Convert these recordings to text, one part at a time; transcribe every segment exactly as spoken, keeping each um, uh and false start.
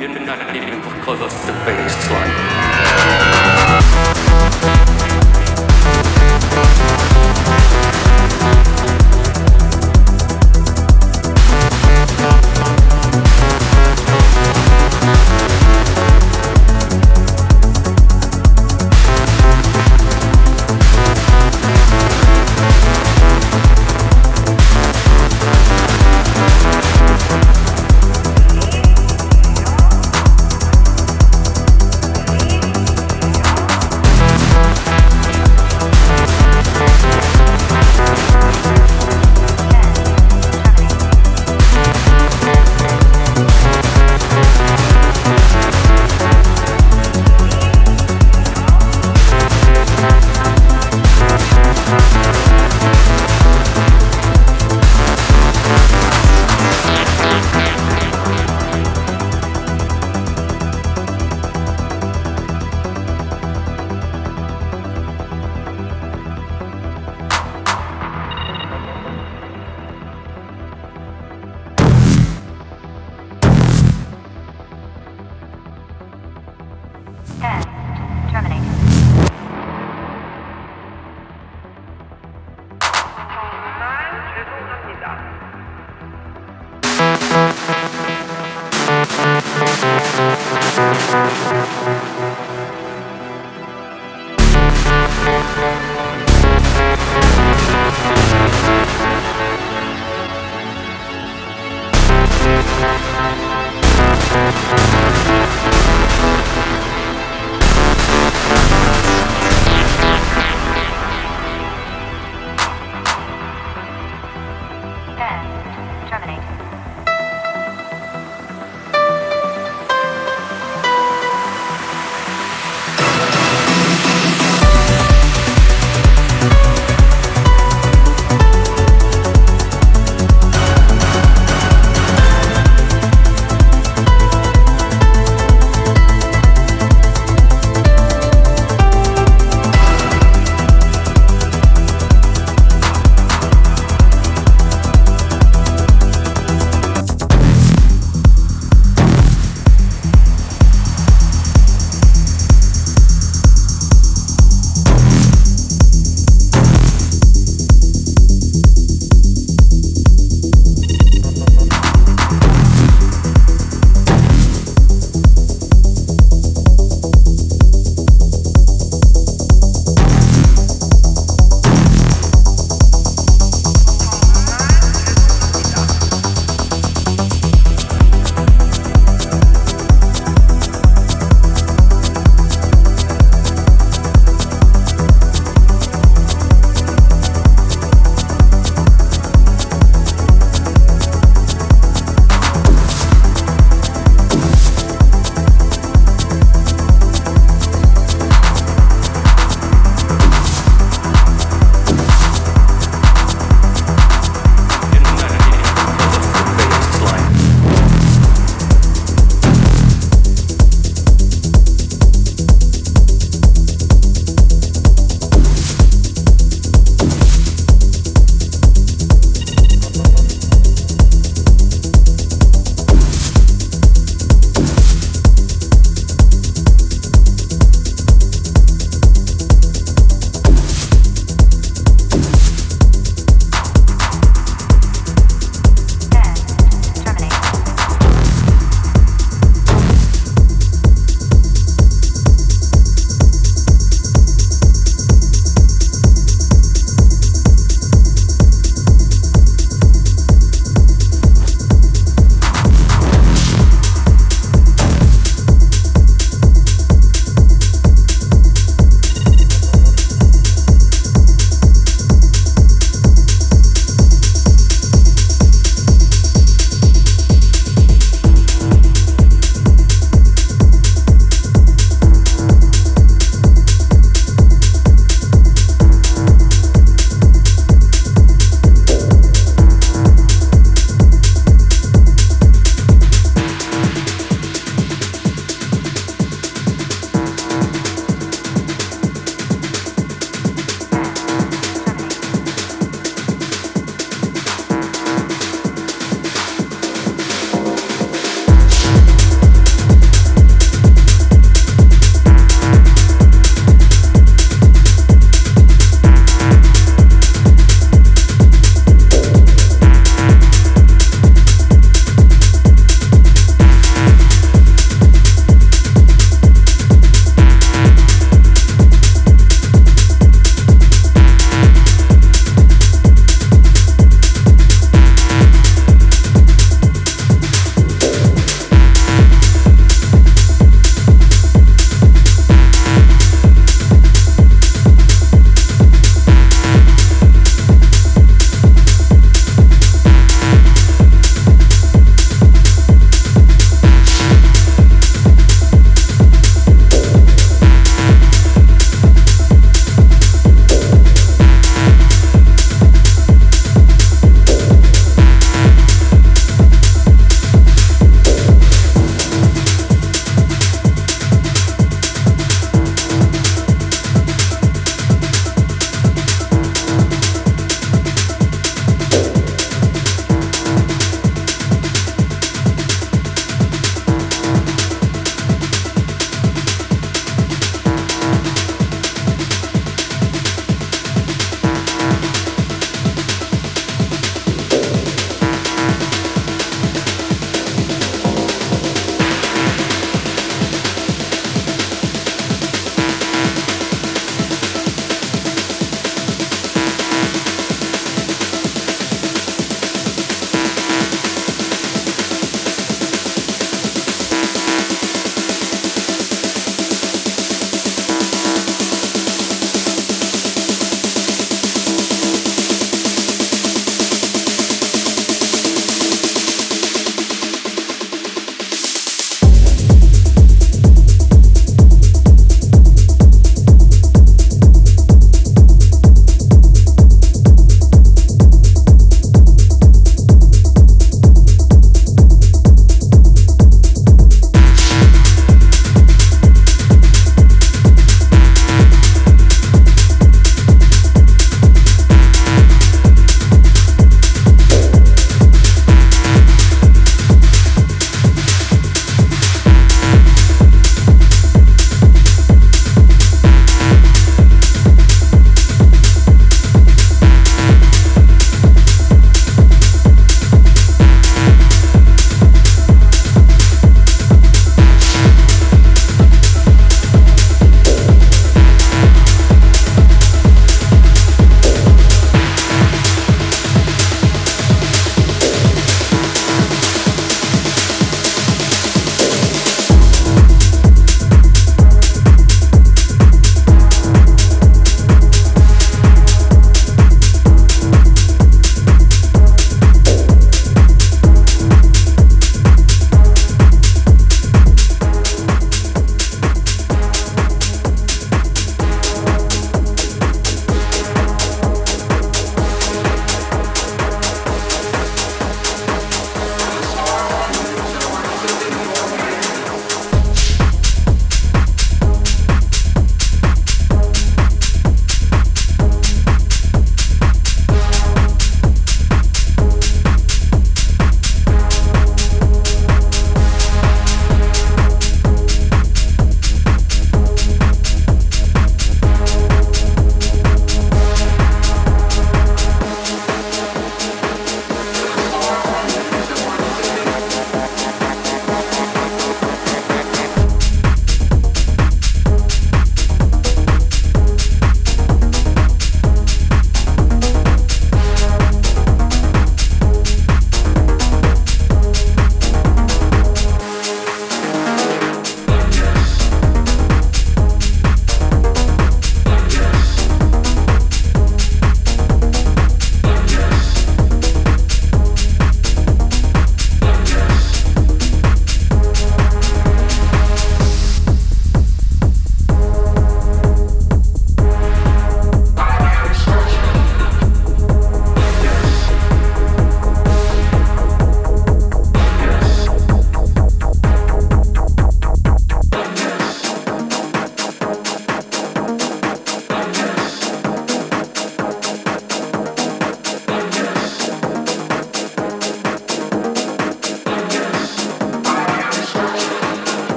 You're not even close to the baseline.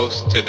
posted